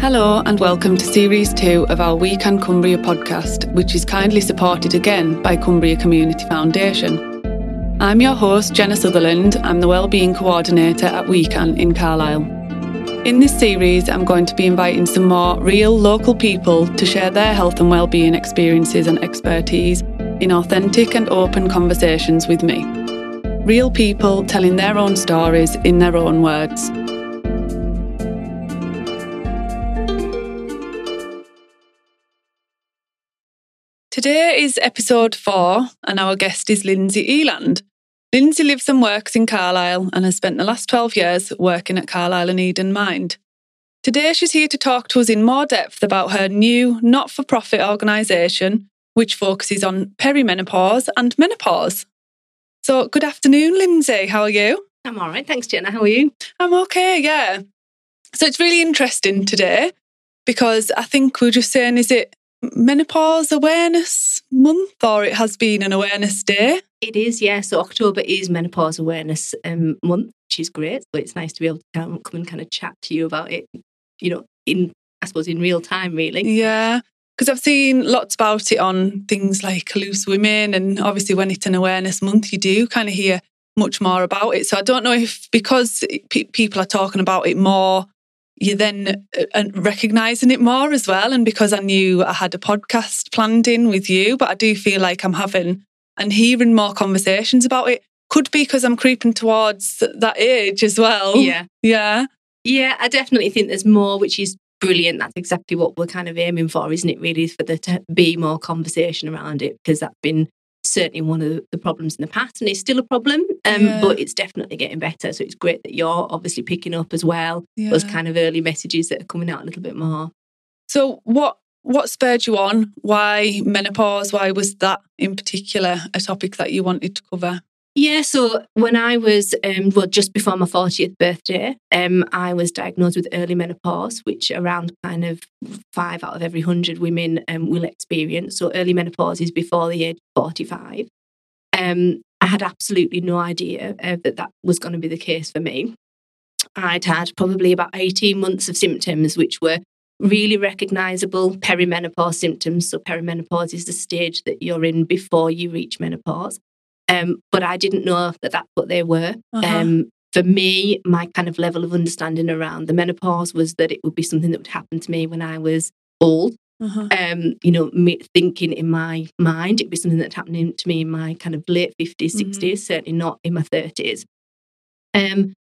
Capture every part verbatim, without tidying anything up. Hello and welcome to Series two of our We Can Cumbria podcast, which is kindly supported again by Cumbria Community Foundation. I'm your host, Jenna Sutherland. I'm the Wellbeing Coordinator at We Can in Carlisle. In this series, I'm going to be inviting some more real local people to share their health and wellbeing experiences and expertise in authentic and open conversations with me. Real people telling their own stories in their own words. Today is episode four, and our guest is Lindsay Eland. Lindsay lives and works in Carlisle and has spent the last twelve years working at Carlisle and Eden Mind. Today she's here to talk to us in more depth about her new not-for-profit organisation, which focuses on perimenopause and menopause. So, good afternoon, Lindsay. How are you? I'm all right. Thanks, Jenna. How are you? I'm okay, yeah. So it's really interesting today because I think we were just saying, is it Menopause Awareness Month, or it has been an awareness day? It is, yeah. So October is Menopause Awareness um, Month, which is great. So it's nice to be able to um, come and kind of chat to you about it, you know, in, I suppose, in real time, really. Yeah, because I've seen lots about it on things like Loose Women, and obviously when it's an awareness month, you do kind of hear much more about it. So I don't know if, because pe- people are talking about it more, you're then recognising it more as well. And because I knew I had a podcast planned in with you, but I do feel like I'm having and hearing more conversations about it. Could be because I'm creeping towards that age as well. Yeah. Yeah. Yeah, I definitely think there's more, which is brilliant. That's exactly what we're kind of aiming for, isn't it, really, is for there to be more conversation around it, because that's been certainly one of the problems in the past and it's still a problem, um, yeah. but it's definitely getting better. So it's great that you're obviously picking up as well yeah. those kind of early messages that are coming out a little bit more. So what what spurred you on? Why menopause? Why was that in particular a topic that you wanted to cover? Yeah, so when I was, um, well, just before my fortieth birthday, um, I was diagnosed with early menopause, which around kind of five out of every hundred women um, will experience. So early menopause is before the age of forty-five. Um, I had absolutely no idea uh, that that was going to be the case for me. I'd had probably about eighteen months of symptoms, which were really recognisable perimenopause symptoms. So perimenopause is the stage that you're in before you reach menopause. Um, but I didn't know that that's what they were. Uh-huh. Um, for me, my kind of level of understanding around the menopause was that it would be something that would happen to me when I was old. Uh-huh. Um, you know, me thinking in my mind, it'd be something that's happening to me in my kind of late fifties, mm-hmm. sixties, certainly not in my thirties. Um,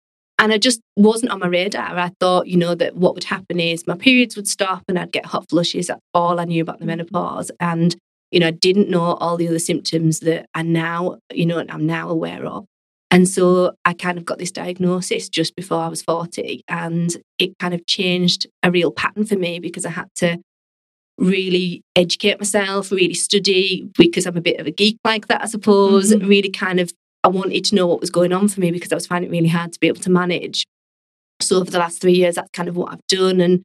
and I just wasn't on my radar. I thought, you know, that what would happen is my periods would stop and I'd get hot flushes. That's all I knew about the menopause. And you know, I didn't know all the other symptoms that I now, you know, I'm now aware of. And so I kind of got this diagnosis just before I was forty, and it kind of changed a real pattern for me because I had to really educate myself, really study, because I'm a bit of a geek like that, I suppose. Mm-hmm. Really kind of, I wanted to know what was going on for me because I was finding it really hard to be able to manage. So for the last three years, that's kind of what I've done. And,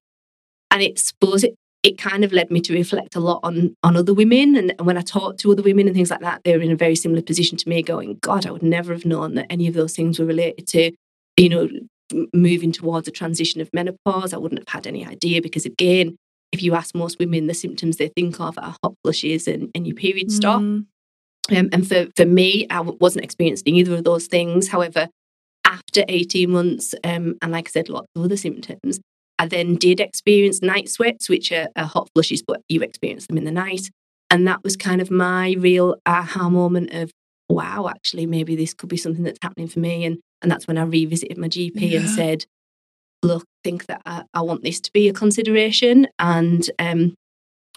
and it, suppose it, It kind of led me to reflect a lot on on other women. And, and when I talked to other women and things like that, they were in a very similar position to me going, God, I would never have known that any of those things were related to, you know, moving towards a transition of menopause. I wouldn't have had any idea because, again, if you ask most women, the symptoms they think of are hot flushes and, and your period mm. stop. Um, and for, for me, I wasn't experiencing either of those things. However, after eighteen months, um, and like I said, lots of other symptoms, I then did experience night sweats, which are, are hot flushes, but you experience them in the night. And that was kind of my real aha moment of, wow, actually, maybe this could be something that's happening for me. And and that's when I revisited my G P yeah. and said, look, I think that I, I want this to be a consideration. And um,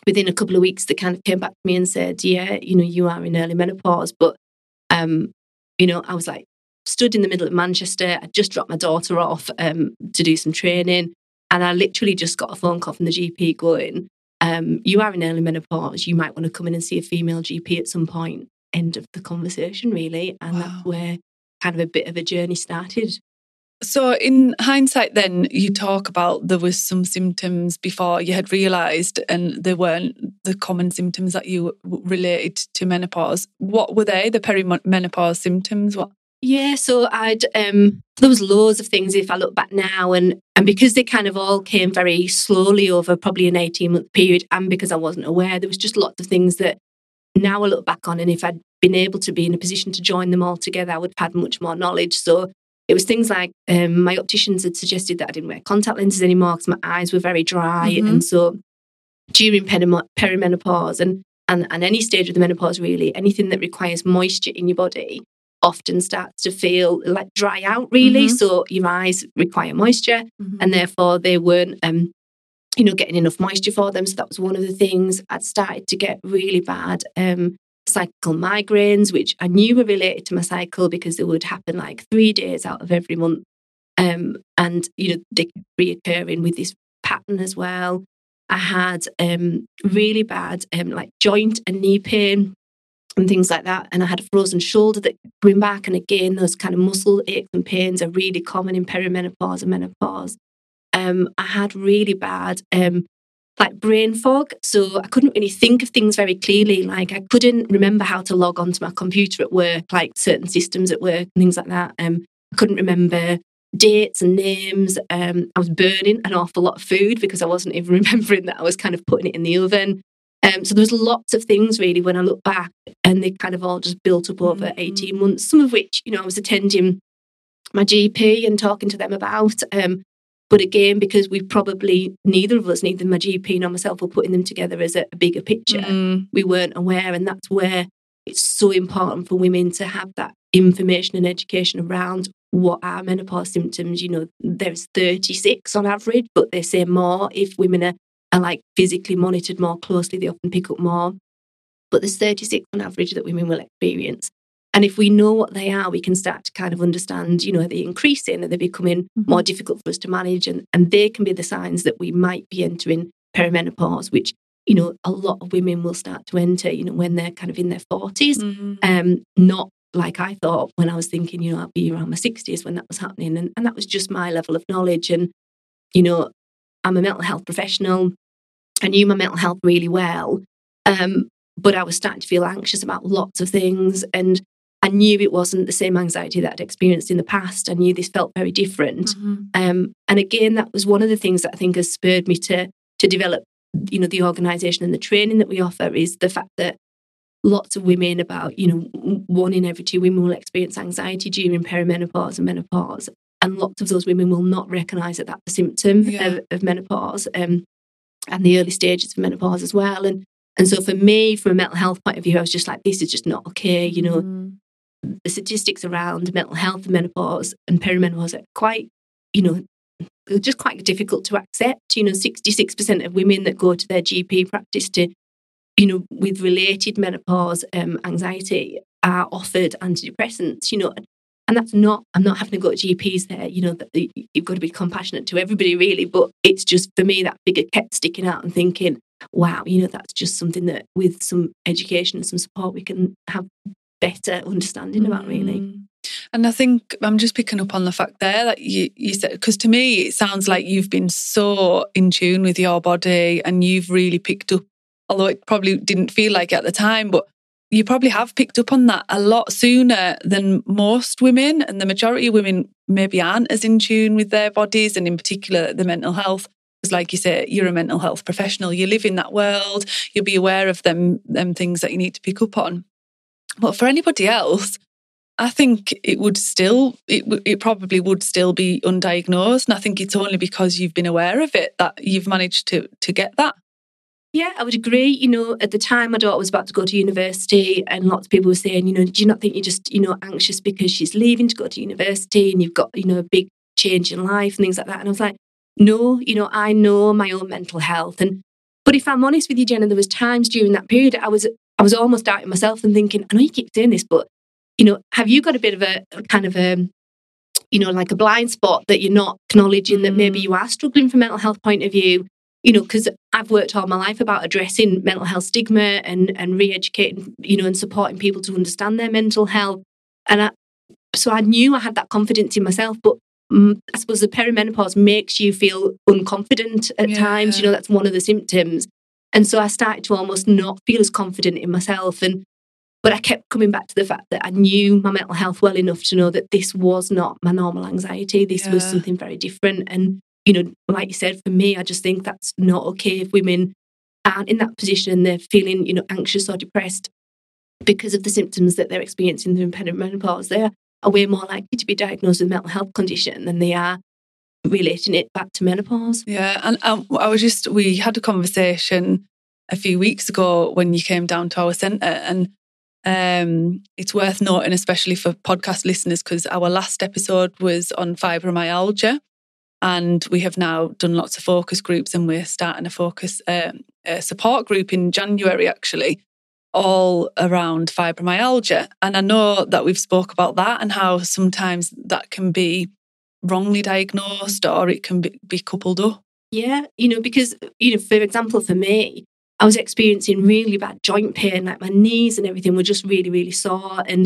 within a couple of weeks, they kind of came back to me and said, yeah, you know, you are in early menopause. But, um, you know, I was like, stood in the middle of Manchester. I just dropped my daughter off um, to do some training. And I literally just got a phone call from the G P going, um, you are in early menopause. You might want to come in and see a female G P at some point. End of the conversation, really. And wow. that's where kind of a bit of a journey started. So in hindsight then, you talk about there was some symptoms before you had realised and they weren't the common symptoms that you related to menopause. What were they, the perimenopause symptoms? What? Yeah, so I'd um, there was loads of things if I look back now, and and because they kind of all came very slowly over probably an eighteen-month period, and because I wasn't aware, there was just lots of things that now I look back on, and if I'd been able to be in a position to join them all together, I would have had much more knowledge. So it was things like um, my opticians had suggested that I didn't wear contact lenses anymore because my eyes were very dry, mm-hmm. and so during perimenopause and, and, and any stage of the menopause really, anything that requires moisture in your body often starts to feel like dry out really, mm-hmm. so your eyes require moisture, mm-hmm. and therefore they weren't um you know getting enough moisture for them. So that was one of the things. I'd started to get really bad um cycle migraines, which I knew were related to my cycle because they would happen like three days out of every month, um and you know they kept reoccurring with this pattern as well. I had um really bad um like joint and knee pain and things like that. And I had a frozen shoulder that came back. And again, those kind of muscle aches and pains are really common in perimenopause and menopause. Um, I had really bad um, like brain fog. So I couldn't really think of things very clearly. Like I couldn't remember how to log onto my computer at work, like certain systems at work and things like that. Um, I couldn't remember dates and names. Um, I was burning an awful lot of food because I wasn't even remembering that I was kind of putting it in the oven. Um, so there was lots of things really when I look back, and they kind of all just built up over mm-hmm. eighteen months, some of which, you know, I was attending my G P and talking to them about. Um, but again, because we probably, neither of us, neither my G P nor myself, were putting them together as a, a bigger picture. Mm-hmm. We weren't aware. And that's where it's so important for women to have that information and education around what are menopause symptoms. You know, there's thirty-six on average, but they say more if women are are like physically monitored more closely, they often pick up more. But there's thirty-six on average that women will experience. And if we know what they are, we can start to kind of understand, you know, are they increasing? Are they becoming more difficult for us to manage? And, and they can be the signs that we might be entering perimenopause, which, you know, a lot of women will start to enter, you know, when they're kind of in their forties. Mm-hmm. Um, not like I thought when I was thinking, you know, I'll be around my sixties when that was happening. And, and that was just my level of knowledge. And, you know, I'm a mental health professional. I knew my mental health really well, um, but I was starting to feel anxious about lots of things, and I knew it wasn't the same anxiety that I'd experienced in the past. I knew this felt very different. Mm-hmm. Um, and again, that was one of the things that I think has spurred me to to develop, you know, the organisation and the training that we offer, is the fact that lots of women, about, you know, one in every two women will experience anxiety during perimenopause and menopause, and lots of those women will not recognise that that's a symptom yeah. of, of menopause. Um, and the early stages of menopause as well. And and so for me, from a mental health point of view, I was just like, this is just not okay. You know, mm. the statistics around mental health and menopause and perimenopause are quite, you know, just quite difficult to accept. You know, sixty-six percent of women that go to their G P practice to, you know, with related menopause um, anxiety are offered antidepressants, you know. And that's not, I'm not having to go to G Ps there, you know, that you've got to be compassionate to everybody really. But it's just, for me, that figure kept sticking out and thinking, wow, you know, that's just something that with some education and some support, we can have better understanding mm-hmm. about really. And I think I'm just picking up on the fact there that you, you said, because to me, it sounds like you've been so in tune with your body and you've really picked up, although it probably didn't feel like it at the time, but you probably have picked up on that a lot sooner than most women, and the majority of women maybe aren't as in tune with their bodies, and in particular the mental health. Because like you say, you're a mental health professional, you live in that world, you'll be aware of them, them things that you need to pick up on. But for anybody else, I think it would still, it, it probably would still be undiagnosed, and I think it's only because you've been aware of it that you've managed to to get that. Yeah, I would agree. You know, at the time, my daughter was about to go to university, and lots of people were saying, you know, do you not think you're just, you know, anxious because she's leaving to go to university and you've got, you know, a big change in life and things like that? And I was like, no, you know, I know my own mental health. And but if I'm honest with you, Jenna, there was times during that period I was I was almost doubting myself and thinking, I know you keep saying this, but, you know, have you got a bit of a, a kind of a, you know, like a blind spot that you're not acknowledging that maybe you are struggling from a mental health point of view? You know, because I've worked all my life about addressing mental health stigma and, and re-educating, you know, and supporting people to understand their mental health. And I, so I knew I had that confidence in myself, but um, I suppose the perimenopause makes you feel unconfident at yeah. times. You know, that's one of the symptoms. And so I started to almost not feel as confident in myself. And But I kept coming back to the fact that I knew my mental health well enough to know that this was not my normal anxiety. This yeah. was something very different. And, you know, like you said, for me, I just think that's not okay if women aren't in that position and they're feeling, you know, anxious or depressed because of the symptoms that they're experiencing through menopause. They are way more likely to be diagnosed with a mental health condition than they are relating it back to menopause. Yeah. And um, I was just, we had a conversation a few weeks ago when you came down to our centre, and Um, it's worth noting, especially for podcast listeners, because our last episode was on fibromyalgia, and we have now done lots of focus groups, and we're starting a focus um, a support group in January, actually, all around fibromyalgia. And I know that we've spoke about that and how sometimes that can be wrongly diagnosed, or it can be, be coupled up. Yeah, you know, because, you know, for example, for me, I was experiencing really bad joint pain, like my knees and everything were just really, really sore. And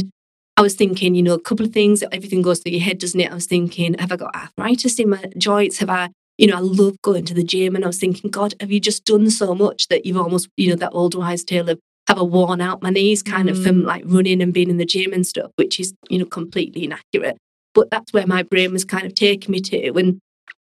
I was thinking, you know, a couple of things, everything goes through your head, doesn't it? I was thinking, have I got arthritis in my joints? Have I, you know, I love going to the gym. And I was thinking, God, have you just done so much that you've almost, you know, that old wise tale of, have I worn out my knees kind mm. of from like running and being in the gym and stuff, which is, you know, completely inaccurate. But that's where my brain was kind of taking me to. When,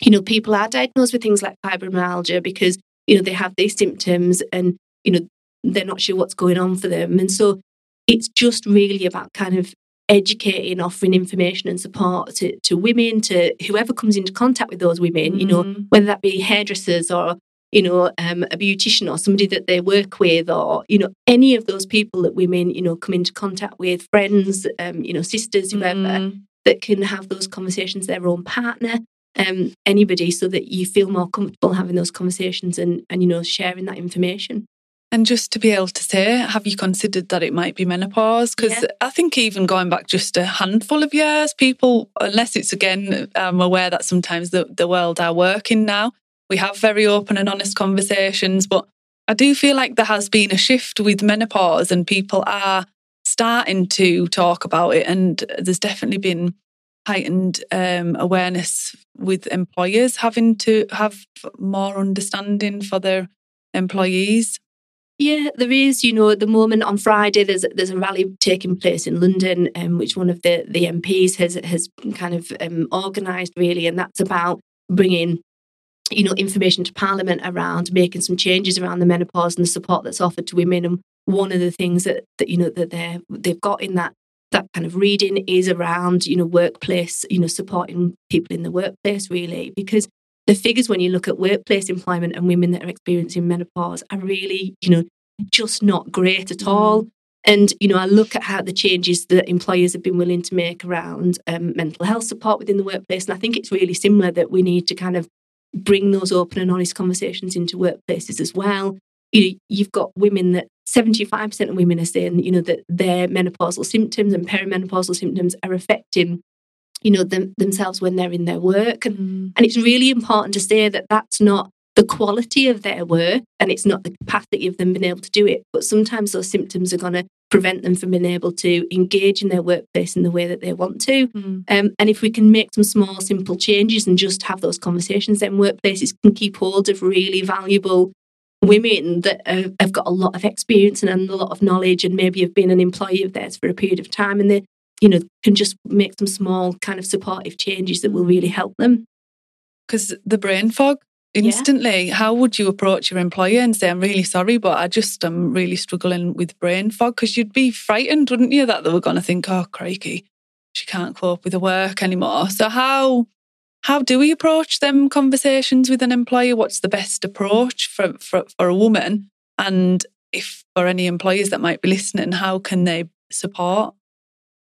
you know, people are diagnosed with things like fibromyalgia because, you know, they have these symptoms and, you know, they're not sure what's going on for them. And so it's just really about kind of educating, offering information and support to, to women, to whoever comes into contact with those women, you know, mm. whether that be hairdressers or, you know, um, a beautician or somebody that they work with, or, you know, any of those people that women, you know, come into contact with, friends, um, you know, sisters, whoever, mm. that can have those conversations, their own partner. Um, anybody, so that you feel more comfortable having those conversations and, and, you know, sharing that information. And just to be able to say, have you considered that it might be menopause? Because yeah. I think even going back just a handful of years, people, unless it's, again, I'm aware that sometimes the, the world I work in now, we have very open and honest conversations, but I do feel like there has been a shift with menopause and people are starting to talk about it, and there's definitely been heightened um, awareness with employers having to have more understanding for their employees. Yeah, there is. You know, at the moment on Friday, there's there's a rally taking place in London, um, which one of the, the M Ps has has kind of um, organised, really, and that's about bringing, you know, information to Parliament around making some changes around the menopause and the support that's offered to women. And one of the things that, that you know that they they've got in that. That kind of reading is around, you know, workplace, you know, supporting people in the workplace, really, because the figures when you look at workplace employment and women that are experiencing menopause are really, you know, just not great at all. And, you know, I look at how the changes that employers have been willing to make around um, mental health support within the workplace. And I think it's really similar that we need to kind of bring those open and honest conversations into workplaces as well. You know, you've got women that seventy-five percent of women are saying, you know, that their menopausal symptoms and perimenopausal symptoms are affecting, you know, them, themselves when they're in their work. And, mm. and it's really important to say that that's not the quality of their work and it's not the capacity of them being able to do it. But sometimes those symptoms are going to prevent them from being able to engage in their workplace in the way that they want to. Mm. Um, and if we can make some small, simple changes and just have those conversations, then workplaces can keep hold of really valuable women that are, have got a lot of experience and a lot of knowledge, and maybe have been an employee of theirs for a period of time, and they, you know, can just make some small kind of supportive changes that will really help them. Because the brain fog instantly. Yeah. How would you approach your employer and say, "I'm really sorry, but I just am really struggling with brain fog"? Because you'd be frightened, wouldn't you, that they were going to think, "Oh, crikey, she can't cope with the work anymore." So how? How do we approach them conversations with an employer? What's the best approach for, for, for a woman? And if for any employers that might be listening, how can they support?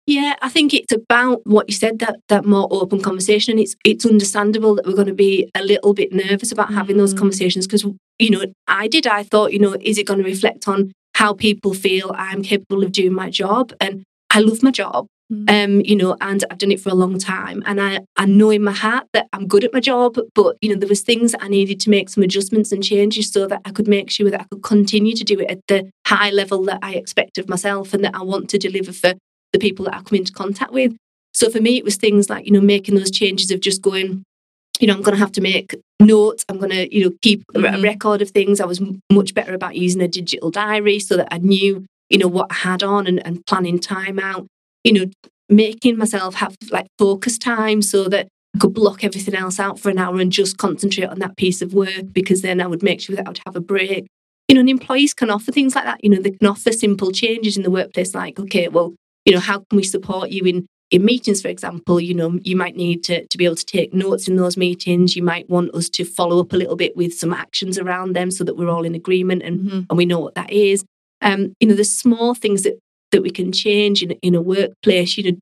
Yeah, I think it's about what you said, that that more open conversation. And it's it's understandable that we're going to be a little bit nervous about having those conversations because, you know, I did, I thought, you know, is it going to reflect on how people feel I'm capable of doing my job? And I love my job. Um, you know, and I've done it for a long time, and I, I know in my heart that I'm good at my job, but, you know, there was things that I needed to make some adjustments and changes so that I could make sure that I could continue to do it at the high level that I expect of myself and that I want to deliver for the people that I come into contact with. So for me, it was things like, you know, making those changes of just going, you know, I'm going to have to make notes. I'm going to, you know, keep a record of things. I was m- much better about using a digital diary so that I knew you know, what I had on and, and planning time out, you know, making myself have like focus time so that I could block everything else out for an hour and just concentrate on that piece of work, because then I would make sure that I would have a break. You know, and employees can offer things like that. You know, they can offer simple changes in the workplace, like, okay, well, you know, how can we support you in, in meetings, for example? You know, you might need to, to be able to take notes in those meetings. You might want us to follow up a little bit with some actions around them so that we're all in agreement and, mm-hmm. and we know what that is. Um, you know, there's small things that, that we can change in, in a workplace. You know,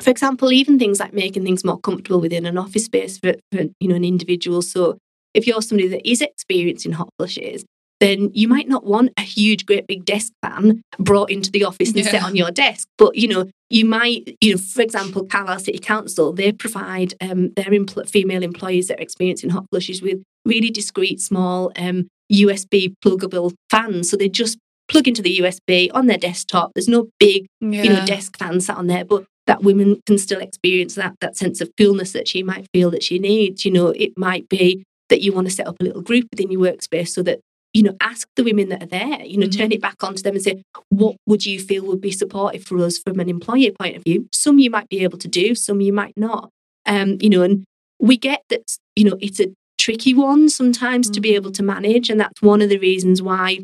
for example, even things like making things more comfortable within an office space for, for you know, an individual. So if you're somebody that is experiencing hot flushes, then you might not want a huge, great big desk fan brought into the office and yeah. set on your desk. But, you know, you might, you know, for example, Carlisle City Council, they provide um, their empl- female employees that are experiencing hot flushes with really discreet, small um, U S B pluggable fans. So they just plug into the U S B on their desktop. There's no big, yeah. you know, desk fan sat on there, but that women can still experience that, that sense of coolness that she might feel that she needs. You know, it might be that you want to set up a little group within your workspace so that, you know, ask the women that are there, you know, mm-hmm. turn it back onto them and say, what would you feel would be supportive for us from an employer point of view? Some you might be able to do, some you might not. Um, you know, and we get that, you know, it's a tricky one sometimes mm-hmm. to be able to manage. And that's one of the reasons why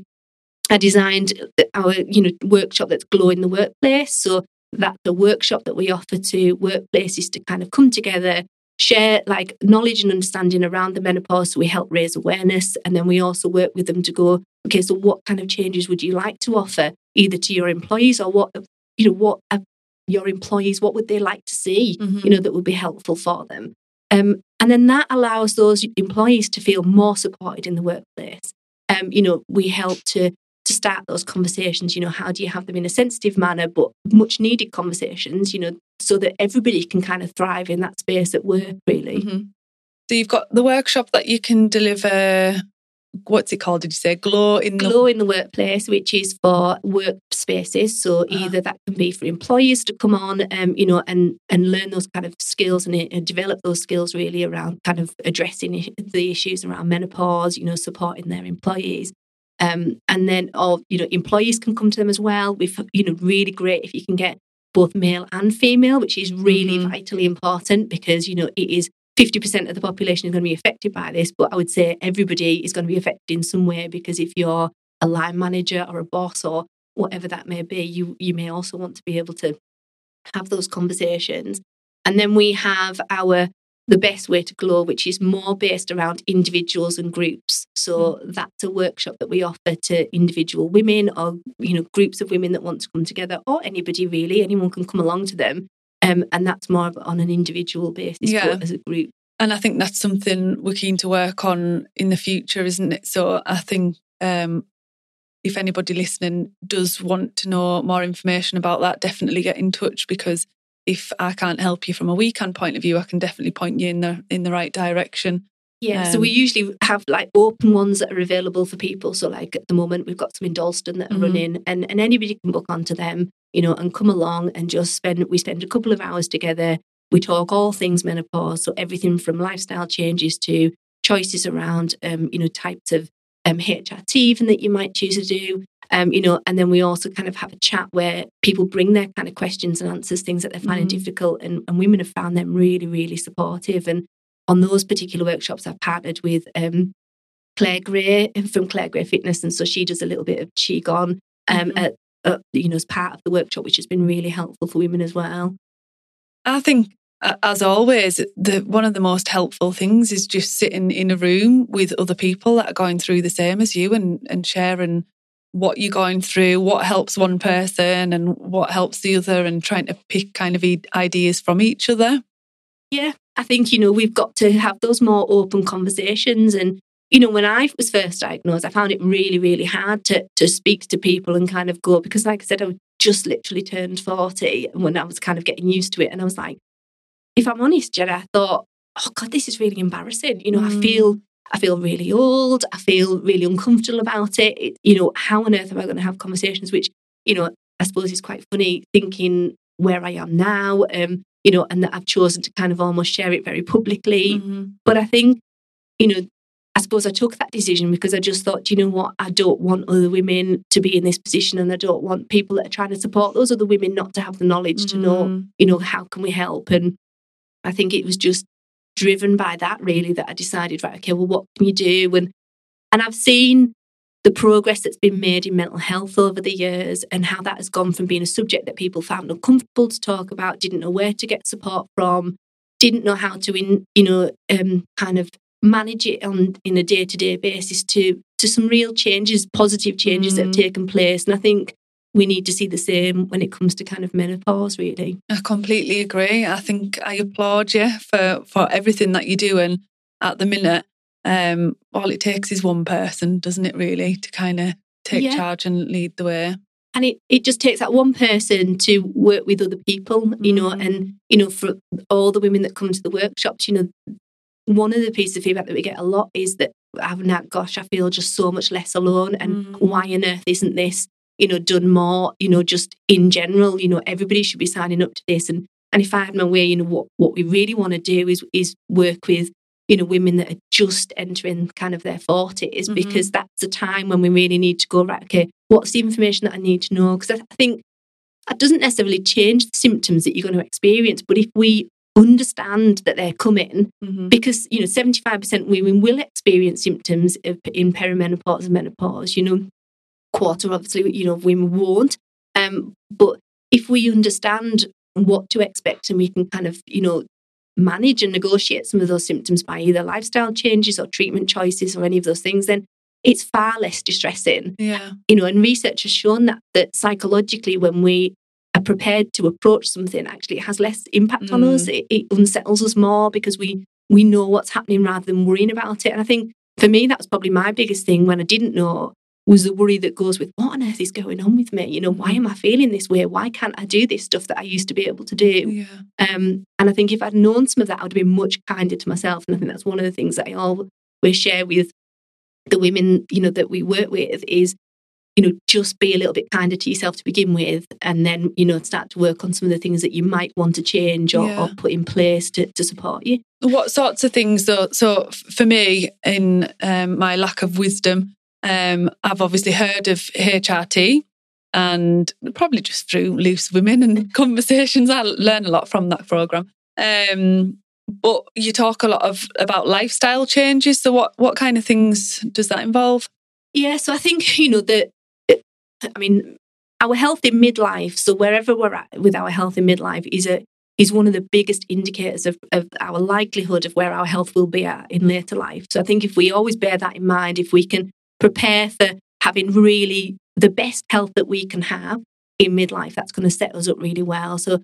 I designed our, you know, workshop that's Glow in the Workplace. So that's a workshop that we offer to workplaces to kind of come together, share like knowledge and understanding around the menopause. So we help raise awareness, and then we also work with them to go, okay, so what kind of changes would you like to offer either to your employees, or what, you know, what are your employees, what would they like to see, mm-hmm. you know, that would be helpful for them. Um, and then that allows those employees to feel more supported in the workplace. Um, you know, we help to to start those conversations. You know, how do you have them in a sensitive manner, but much needed conversations, you know, so that everybody can kind of thrive in that space at work, really. Mm-hmm. So you've got the workshop that you can deliver, what's it called, did you say? Glow in the... Glow in the Workplace, which is for workspaces. So either that can be for employers to come on, um, you know, and, and learn those kind of skills and, and develop those skills really around kind of addressing the issues around menopause, you know, supporting their employees. Um, and then, or, you know, employees can come to them as well. We've, you know, really great if you can get both male and female, which is really mm-hmm. vitally important, because, you know, it is fifty percent of the population is going to be affected by this. But I would say everybody is going to be affected in some way, because if you're a line manager or a boss or whatever that may be, you, you may also want to be able to have those conversations. And then we have our The Best Way to Glow, which is more based around individuals and groups. So that's a workshop that we offer to individual women, or, you know, groups of women that want to come together, or anybody really. Anyone can come along to them. Um, and that's more on an individual basis, yeah. but as a group. And I think that's something we're keen to work on in the future, isn't it? So I think um, if anybody listening does want to know more information about that, definitely get in touch, because if I can't help you from a We Can point of view, I can definitely point you in the in the right direction. Yeah, um, so we usually have like open ones that are available for people. So like at the moment, we've got some in Dalston that are mm-hmm. running, and, and anybody can book onto them, you know, and come along and just spend, we spend a couple of hours together. We talk all things menopause, so everything from lifestyle changes to choices around, um, you know, types of um, H R T even that you might choose to do. Um, you know, and then we also kind of have a chat where people bring their kind of questions and answers, things that they're finding mm-hmm. difficult, and, and women have found them really, really supportive. And on those particular workshops, I've partnered with um, Claire Gray from Claire Gray Fitness, and so she does a little bit of Qigong, um, mm-hmm. at, at, you know, as part of the workshop, which has been really helpful for women as well. I think, as always, the one of the most helpful things is just sitting in a room with other people that are going through the same as you, and and sharing what you're going through, what helps one person and what helps the other, and trying to pick kind of e- ideas from each other. Yeah, I think, you know, we've got to have those more open conversations. And, you know, when I was first diagnosed, I found it really, really hard to to speak to people and kind of go, because like I said, I just literally turned forty when I was kind of getting used to it. And I was like, if I'm honest, Jed, I thought, oh God, this is really embarrassing. You know, mm. I feel... I feel really old. I feel really uncomfortable about it. it. You know, how on earth am I going to have conversations? Which, you know, I suppose is quite funny thinking where I am now, um, you know, and that I've chosen to kind of almost share it very publicly. Mm-hmm. But I think, you know, I suppose I took that decision because I just thought, you know what, I don't want other women to be in this position, and I don't want people that are trying to support those other women not to have the knowledge mm. to know, you know, how can we help? And I think it was just driven by that, really, that I decided, right, okay, well, what can you do? And and I've seen the progress that's been made in mental health over the years and how that has gone from being a subject that people found uncomfortable to talk about, didn't know where to get support from, didn't know how to, in, you know, um, kind of manage it on in a day-to-day basis to, to some real changes, positive changes mm. that have taken place. And I think we need to see the same when it comes to kind of menopause, really. I completely agree. I think I applaud you for, for everything that you do. And at the minute, Um, all it takes is one person, doesn't it, really, to kind of take yeah. charge and lead the way. And it, it just takes that one person to work with other people, mm-hmm. you know, and, you know, for all the women that come to the workshops, you know, one of the pieces of feedback that we get a lot is that, I've not, gosh, I feel just so much less alone. And mm-hmm. why on earth isn't this, you know, done more, you know, just in general, you know, everybody should be signing up to this. And, and if I had my way, you know, what, what we really want to do is is work with, you know, women that are just entering kind of their forties, mm-hmm. because that's a time when we really need to go, right, okay, what's the information that I need to know? Because I think that doesn't necessarily change the symptoms that you're going to experience, but if we understand that they're coming, mm-hmm. because, you know, seventy-five percent women will experience symptoms of, in perimenopause and menopause, you know, quarter, obviously, you know, women won't. Um, but if we understand what to expect and we can kind of, you know, manage and negotiate some of those symptoms by either lifestyle changes or treatment choices or any of those things, then it's far less distressing. Yeah. You know, and research has shown that that psychologically, when we are prepared to approach something, actually it has less impact mm. on us. It, it unsettles us more because we we know what's happening rather than worrying about it. And I think for me, that was probably my biggest thing when I didn't know, was the worry that goes with, what on earth is going on with me? You know, why am I feeling this way? Why can't I do this stuff that I used to be able to do? Yeah. Um, and I think if I'd known some of that, I would have been much kinder to myself. And I think that's one of the things that I always share with the women, you know, that we work with is, you know, just be a little bit kinder to yourself to begin with, and then, you know, start to work on some of the things that you might want to change or, yeah. or put in place to, to support you. What sorts of things, though? So for me, in um, my lack of wisdom, Um, I've obviously heard of H R T, and probably just through Loose Women and conversations, I learn a lot from that programme. Um, but you talk a lot of about lifestyle changes. So what, what kind of things does that involve? Yeah, so I think, you know, that, I mean, our health in midlife, so wherever we're at with our health in midlife is a is one of the biggest indicators of, of our likelihood of where our health will be at in later life. So I think if we always bear that in mind, if we can prepare for having really the best health that we can have in midlife, that's going to set us up really well. So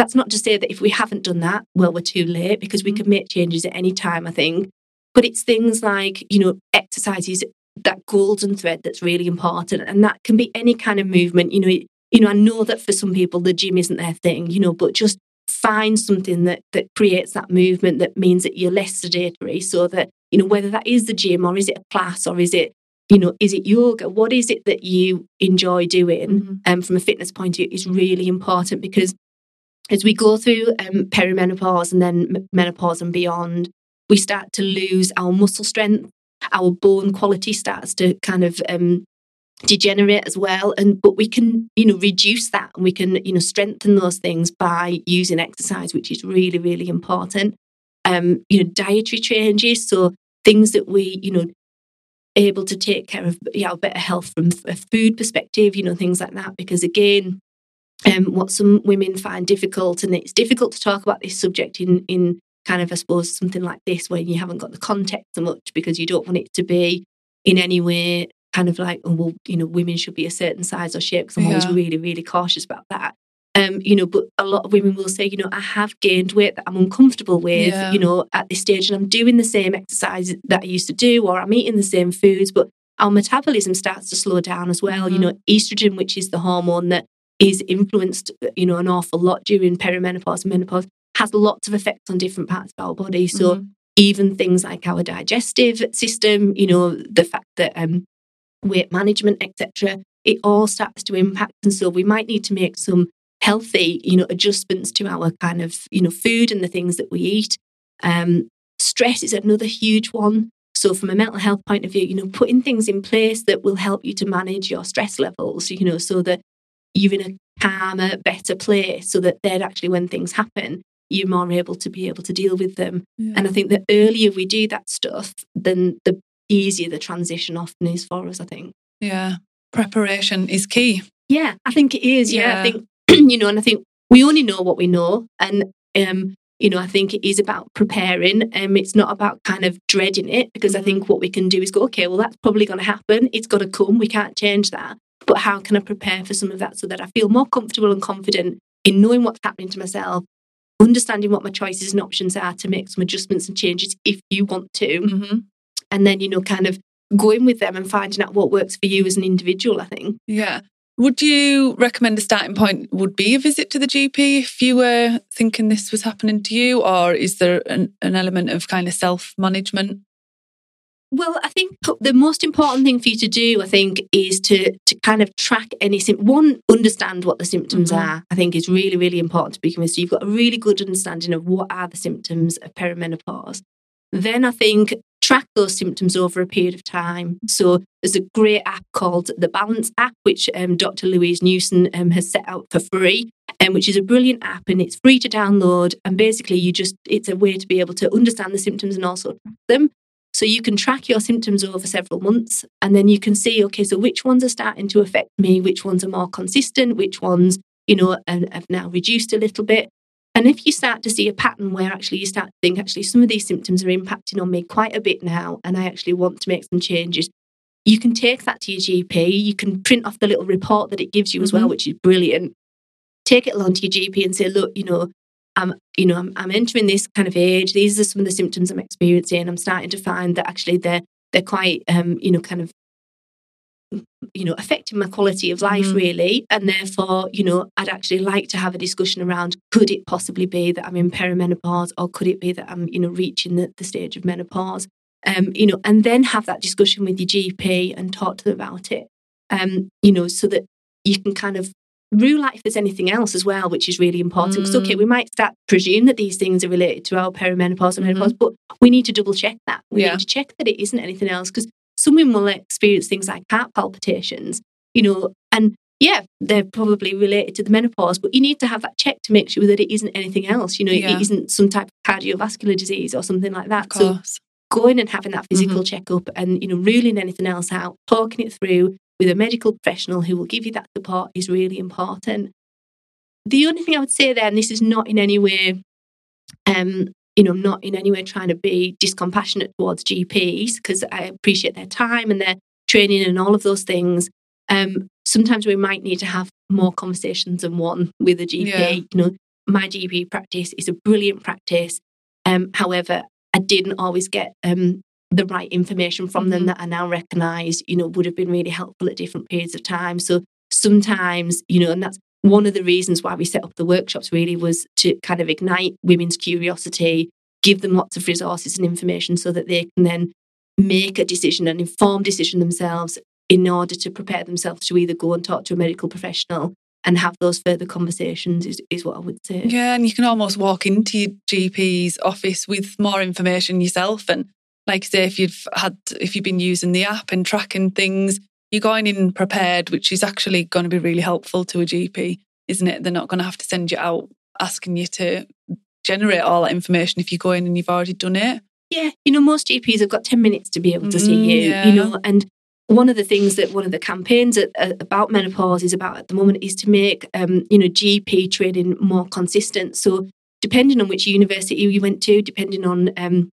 that's not to say that if we haven't done that, well, we're too late, because we can make changes at any time, I think. But it's things like, you know, exercises, that golden thread that's really important. And that can be any kind of movement. You know, you know, I know that for some people, the gym isn't their thing, you know, but just find something that that creates that movement that means that you're less sedentary. So that, you know, whether that is the gym or is it a class or is it, you know, is it yoga? What is it that you enjoy doing? Mm-hmm. Um, from a fitness point of view, is really important, because as we go through um, perimenopause and then menopause and beyond, we start to lose our muscle strength. Our bone quality starts to kind of um, degenerate as well. And but we can, you know, reduce that, and we can, you know, strengthen those things by using exercise, which is really, really important. Um, you know, dietary changes, so things that we, you know, able to take care of, you know, better health from a food perspective, you know, things like that. Because again, um, what some women find difficult, and it's difficult to talk about this subject in in kind of, I suppose, something like this where you haven't got the context so much, because you don't want it to be in any way kind of like, oh, well, you know, women should be a certain size or shape, because I'm yeah. always really, really cautious about that. Um, you know, but a lot of women will say, you know, I have gained weight that I'm uncomfortable with, yeah. you know, at this stage, and I'm doing the same exercise that I used to do, or I'm eating the same foods, but our metabolism starts to slow down as well. Mm-hmm. You know, estrogen, which is the hormone that is influenced, you know, an awful lot during perimenopause and menopause, has lots of effects on different parts of our body. So mm-hmm. even things like our digestive system, you know, the fact that um, weight management, et cetera, it all starts to impact. And so we might need to make some healthy, you know, adjustments to our kind of, you know, food and the things that we eat. Um, stress is another huge one. So from a mental health point of view, you know, putting things in place that will help you to manage your stress levels, you know, so that you're in a calmer, better place, so that then actually when things happen, you're more able to be able to deal with them. Yeah. And I think the earlier we do that stuff, then the easier the transition often is for us, I think. Yeah. Preparation is key. Yeah, I think it is. Yeah, yeah. I think, you know, and I think we only know what we know. And, um, you know, I think it is about preparing. Um, it's not about kind of dreading it, because I think what we can do is go, okay, well, that's probably going to happen. It's got to come. We can't change that. But how can I prepare for some of that so that I feel more comfortable and confident in knowing what's happening to myself, understanding what my choices and options are to make some adjustments and changes if you want to. Mm-hmm. And then, you know, kind of going with them and finding out what works for you as an individual, I think. Yeah. Would you recommend a starting point would be a visit to the G P if you were thinking this was happening to you, or is there an, an element of kind of self-management? Well, I think the most important thing for you to do, I think, is to to kind of track any symptom. One, understand what the symptoms mm-hmm. are, I think is really, really important to be convinced. So you've got a really good understanding of what are the symptoms of perimenopause. Then I think track those symptoms over a period of time. So there's a great app called the Balance app, which um, Doctor Louise Newson um, has set out for free, um, which is a brilliant app, and it's free to download. And basically, you just it's a way to be able to understand the symptoms and also track them. So you can track your symptoms over several months, and then you can see, okay, so which ones are starting to affect me, which ones are more consistent, which ones, you know, have now reduced a little bit. And if you start to see a pattern where actually you start to think, actually, some of these symptoms are impacting on me quite a bit now, and I actually want to make some changes, you can take that to your G P. You can print off the little report that it gives you as well, which is brilliant. Take it along to your G P and say, look, you know, I'm, you know, I'm, I'm entering this kind of age. These are some of the symptoms I'm experiencing. I'm starting to find that actually they're they're quite, um, you know, kind of, you know, affecting my quality of life, mm-hmm. really. And therefore, you know, I'd actually like to have a discussion around, could it possibly be that I'm in perimenopause, or could it be that I'm, you know, reaching the, the stage of menopause? Um, you know, and then have that discussion with your G P and talk to them about it. Um, you know, so that you can kind of rule out if there's anything else as well, which is really important. Because, mm. okay, we might start presume that these things are related to our perimenopause and mm-hmm. menopause, but we need to double check that. We yeah. need to check that it isn't anything else, because some women will experience things like heart palpitations, you know, and yeah, they're probably related to the menopause, but you need to have that check to make sure that it isn't anything else, you know, yeah. it isn't some type of cardiovascular disease or something like that. So going and having that physical mm-hmm. checkup and, you know, ruling anything else out, talking it through with a medical professional who will give you that support is really important. The only thing I would say there, and this is not in any way, um, you know, I'm not in any way trying to be discompassionate towards G Ps, because I appreciate their time and their training and all of those things. Um, sometimes we might need to have more conversations than one with a G P. Yeah. You know, my G P practice is a brilliant practice. Um, however, I didn't always get um, the right information from mm-hmm. them that I now recognise, you know, would have been really helpful at different periods of time. So sometimes, you know, and that's one of the reasons why we set up the workshops really was to kind of ignite women's curiosity, give them lots of resources and information so that they can then make a decision, an informed decision themselves, in order to prepare themselves to either go and talk to a medical professional and have those further conversations is, is what I would say. Yeah, and you can almost walk into your G P's office with more information yourself. And like I say, if you've had, if you've been using the app and tracking things, you're going in prepared, which is actually going to be really helpful to a G P, isn't it? They're not going to have to send you out asking you to generate all that information if you go in and you've already done it. Yeah, you know, most G Ps have got ten minutes to be able to mm, see you, yeah. you know, and one of the things that one of the campaigns at, at, about menopause is about at the moment is to make, um, you know, G P training more consistent. So depending on which university you went to, depending on, um,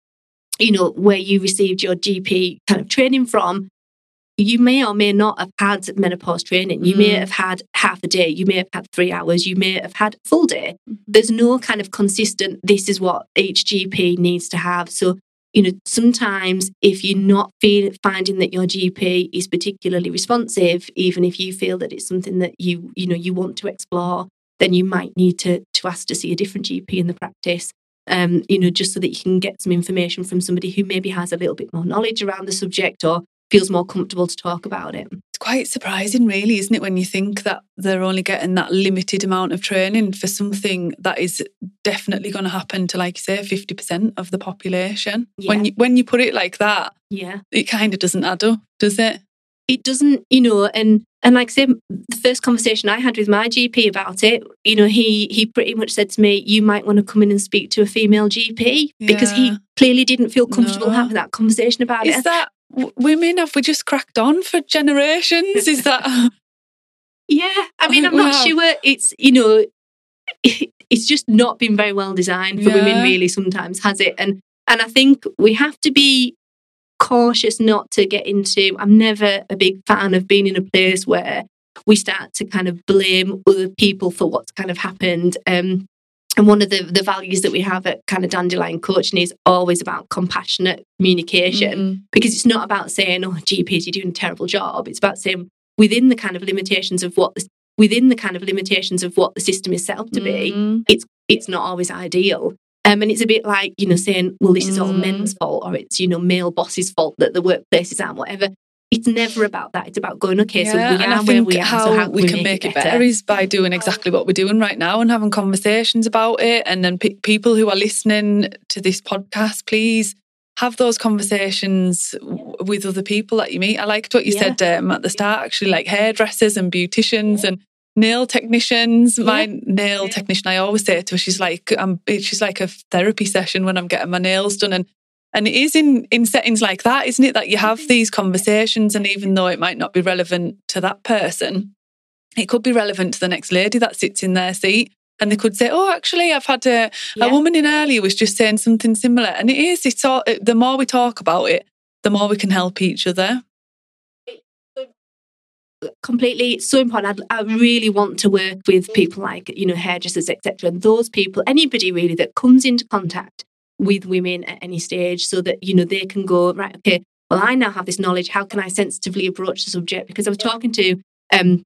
you know, where you received your G P kind of training from, you may or may not have had menopause training. You mm. may have had half a day. You may have had three hours. You may have had a full day. There's no kind of consistent, this is what each G P needs to have. So, you know, sometimes if you're not feel, finding that your G P is particularly responsive, even if you feel that it's something that you, you know, you want to explore, then you might need to, to ask to see a different G P in the practice. Um, you know, just so that you can get some information from somebody who maybe has a little bit more knowledge around the subject, or feels more comfortable to talk about it. It's quite surprising, really, isn't it, when you think that they're only getting that limited amount of training for something that is definitely going to happen to, like you say, fifty percent of the population. Yeah. When you, when you put it like that, yeah, it kind of doesn't add up, does it? It doesn't, you know, and and like I said, the first conversation I had with my G P about it, you know, he he pretty much said to me, you might want to come in and speak to a female G P, yeah, because he clearly didn't feel comfortable no. having that conversation about is it. Is that w- women? Have we just cracked on for generations? Is that? Yeah, I mean, I'm not wow. sure. It's, you know, it, it's just not been very well designed for yeah. women, really, sometimes, has it? And and I think we have to be cautious not to get into. I'm never a big fan of being in a place where we start to kind of blame other people for what's kind of happened. Um, and one of the, the values that we have at kind of Dandelion Coaching is always about compassionate communication, mm-hmm. because it's not about saying, oh, G Ps, you're doing a terrible job. It's about saying within the kind of limitations of what the, within the kind of limitations of what the system is set up to mm-hmm. be, it's it's not always ideal. Um, and it's a bit like, you know, saying, well, this is all men's fault, or it's, you know, male bosses' fault that the workplaces aren't, whatever. It's never about that. It's about going, okay, yeah, so we and are I where we are, how so how we can we make, make it better? better is by doing exactly what we're doing right now and having conversations about it. And then p- people who are listening to this podcast, please have those conversations w- with other people that you meet. I liked what you yeah. said um, at the start, actually, like hairdressers and beauticians yeah. and nail technicians. My yeah. nail technician, I always say to her, she's like, um, she's like a therapy session when I'm getting my nails done. And and it is in, in settings like that, isn't it, that you have these conversations, and even though it might not be relevant to that person, it could be relevant to the next lady that sits in their seat, and they could say, oh, actually, I've had a, yeah. a woman in earlier was just saying something similar. And it is, it's all, the more we talk about it, the more we can help each other. Completely, it's so important. I'd, I really want to work with people like, you know, hairdressers, et cetera. And those people, anybody really that comes into contact with women at any stage, so that, you know, they can go, right, okay, well, I now have this knowledge. How can I sensitively approach the subject? Because I was talking to um,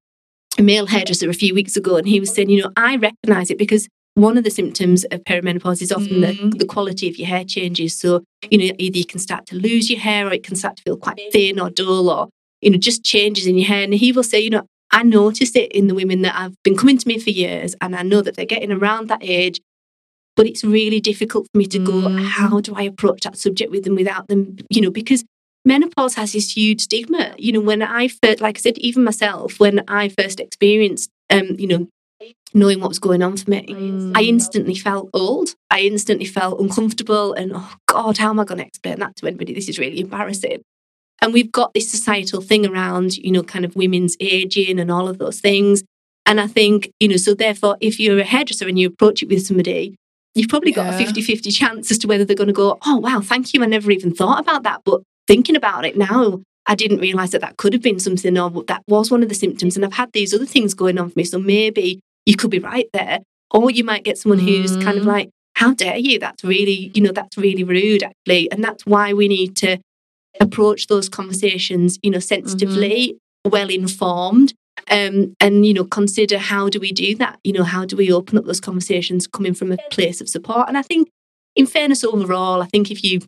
a male hairdresser a few weeks ago, and he was saying, you know, I recognise it because one of the symptoms of perimenopause is often mm. the, the quality of your hair changes. So, you know, either you can start to lose your hair, or it can start to feel quite thin or dull, or, you know, just changes in your hair. And he will say, you know, I noticed it in the women that have been coming to me for years, and I know that they're getting around that age, but it's really difficult for me to go, how do I approach that subject with them without them, you know, because menopause has this huge stigma. You know, when I first, like I said, even myself, when I first experienced, um, you know, knowing what was going on for me, mm. I instantly felt old. I instantly felt uncomfortable and, oh God, how am I going to explain that to anybody? This is really embarrassing. And we've got this societal thing around, you know, kind of women's aging and all of those things. And I think, you know, so therefore, if you're a hairdresser and you approach it with somebody, you've probably got yeah. a fifty-fifty chance as to whether they're going to go, oh, wow, thank you. I never even thought about that. But thinking about it now, I didn't realise that that could have been something, or that was one of the symptoms. And I've had these other things going on for me. So maybe you could be right there. Or you might get someone mm. who's kind of like, how dare you? That's really, you know, that's really rude, actually. And that's why we need to approach those conversations, you know, sensitively, mm-hmm. well informed, um, and, you know, consider how do we do that? You know, how do we open up those conversations coming from a place of support? And I think, in fairness overall, I think if you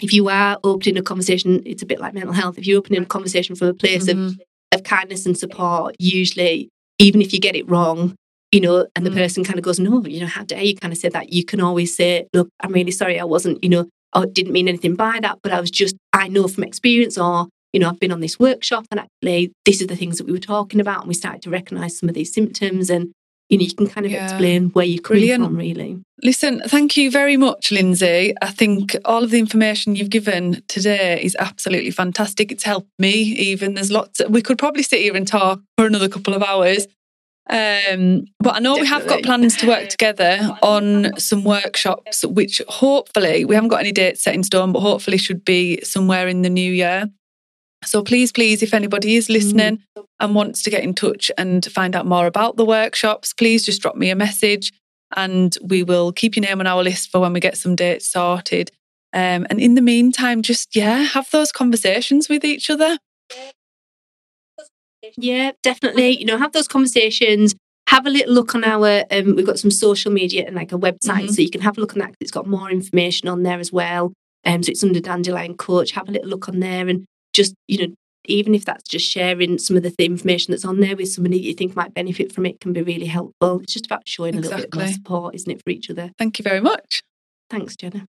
if you are opening a conversation, it's a bit like mental health. If you're opening a conversation from a place mm-hmm. of, of kindness and support, usually, even if you get it wrong, you know, and the mm-hmm. person kind of goes, no, you know, how dare you kind of say that? You can always say, look, I'm really sorry, I wasn't, you know, I didn't mean anything by that, but I was just, I know from experience, or, you know, I've been on this workshop and actually these are the things that we were talking about, and we started to recognise some of these symptoms, and, you know, you can kind of yeah. explain where you're coming Brilliant. from, really. Listen, thank you very much, Lindsay. I think all of the information you've given today is absolutely fantastic. It's helped me even. There's lots, we could probably sit here and talk for another couple of hours. Um, but I know Definitely. we have got plans to work together on some workshops, which hopefully, we haven't got any dates set in stone, but hopefully should be somewhere in the new year. So please, please, if anybody is listening and wants to get in touch and find out more about the workshops, please just drop me a message, and we will keep your name on our list for when we get some dates sorted. Um, and in the meantime, just, yeah, have those conversations with each other. Yeah, definitely. You know, have those conversations. Have a little look on our, um, we've got some social media and like a website, mm-hmm. so you can have a look on that. It's got more information on there as well. Um, so it's under Dandelion Coach. Have a little look on there, and just, you know, even if that's just sharing some of the information that's on there with somebody that you think might benefit from it can be really helpful. It's just about showing exactly. a little bit more support, isn't it, for each other? Thank you very much. Thanks, Jenna.